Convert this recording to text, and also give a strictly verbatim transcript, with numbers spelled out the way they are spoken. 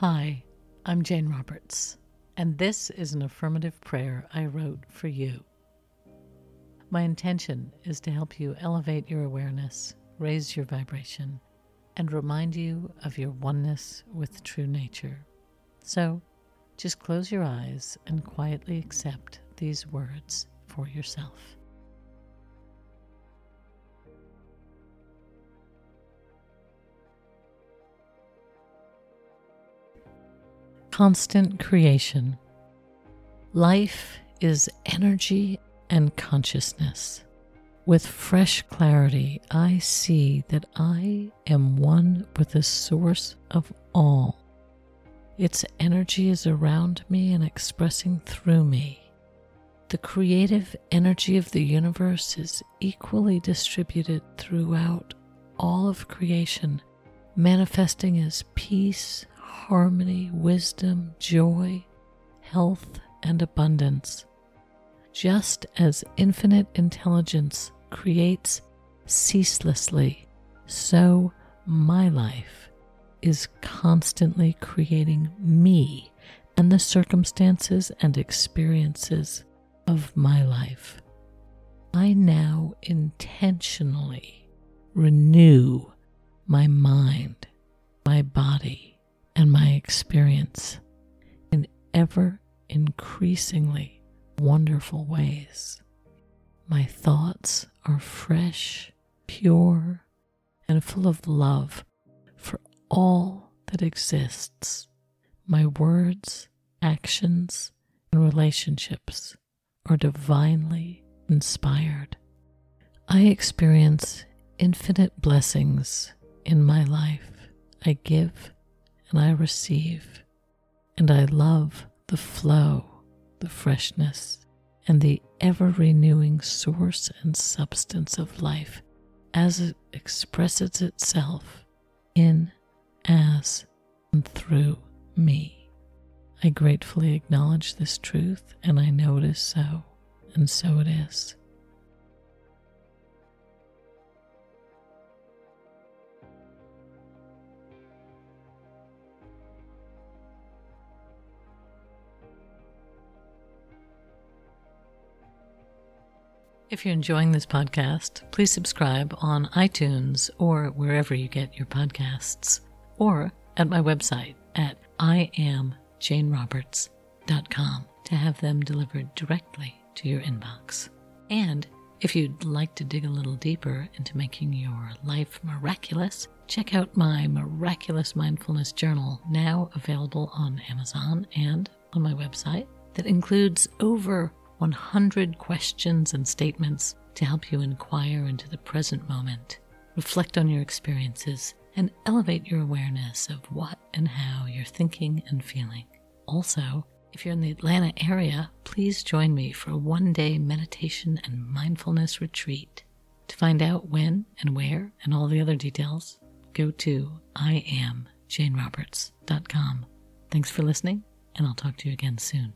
Hi, I'm Jane Roberts, and this is an affirmative prayer I wrote for you. My intention is to help you elevate your awareness, raise your vibration, and remind you of your oneness with true nature. So, just close your eyes and quietly accept these words for yourself. Constant creation. Life is energy and consciousness. With fresh clarity, I see that I am one with the source of all. Its energy is around me and expressing through me. The creative energy of the universe is equally distributed throughout all of creation, manifesting as peace, harmony, wisdom, joy, health, and abundance. Just as infinite intelligence creates ceaselessly, so my life is constantly creating me and the circumstances and experiences of my life. I now intentionally renew my mind, my body, and my experience in ever increasingly wonderful ways. My thoughts are fresh, pure, and full of love for all that exists. My words, actions, and relationships are divinely inspired. I experience infinite blessings in my life. I give and I receive, and I love the flow, the freshness, and the ever-renewing source and substance of life as it expresses itself in, as, and through me. I gratefully acknowledge this truth, and I know it is so, and so it is. If you're enjoying this podcast, please subscribe on iTunes or wherever you get your podcasts, or at my website at I am Jane Roberts dot com to have them delivered directly to your inbox. And if you'd like to dig a little deeper into making your life miraculous, check out my Miraculous Mindfulness Journal, now available on Amazon and on my website, that includes over one hundred questions and statements to help you inquire into the present moment, reflect on your experiences, and elevate your awareness of what and how you're thinking and feeling. Also, if you're in the Atlanta area, please join me for a one-day meditation and mindfulness retreat. To find out when and where and all the other details, go to I am Jane Roberts dot com. Thanks for listening, and I'll talk to you again soon.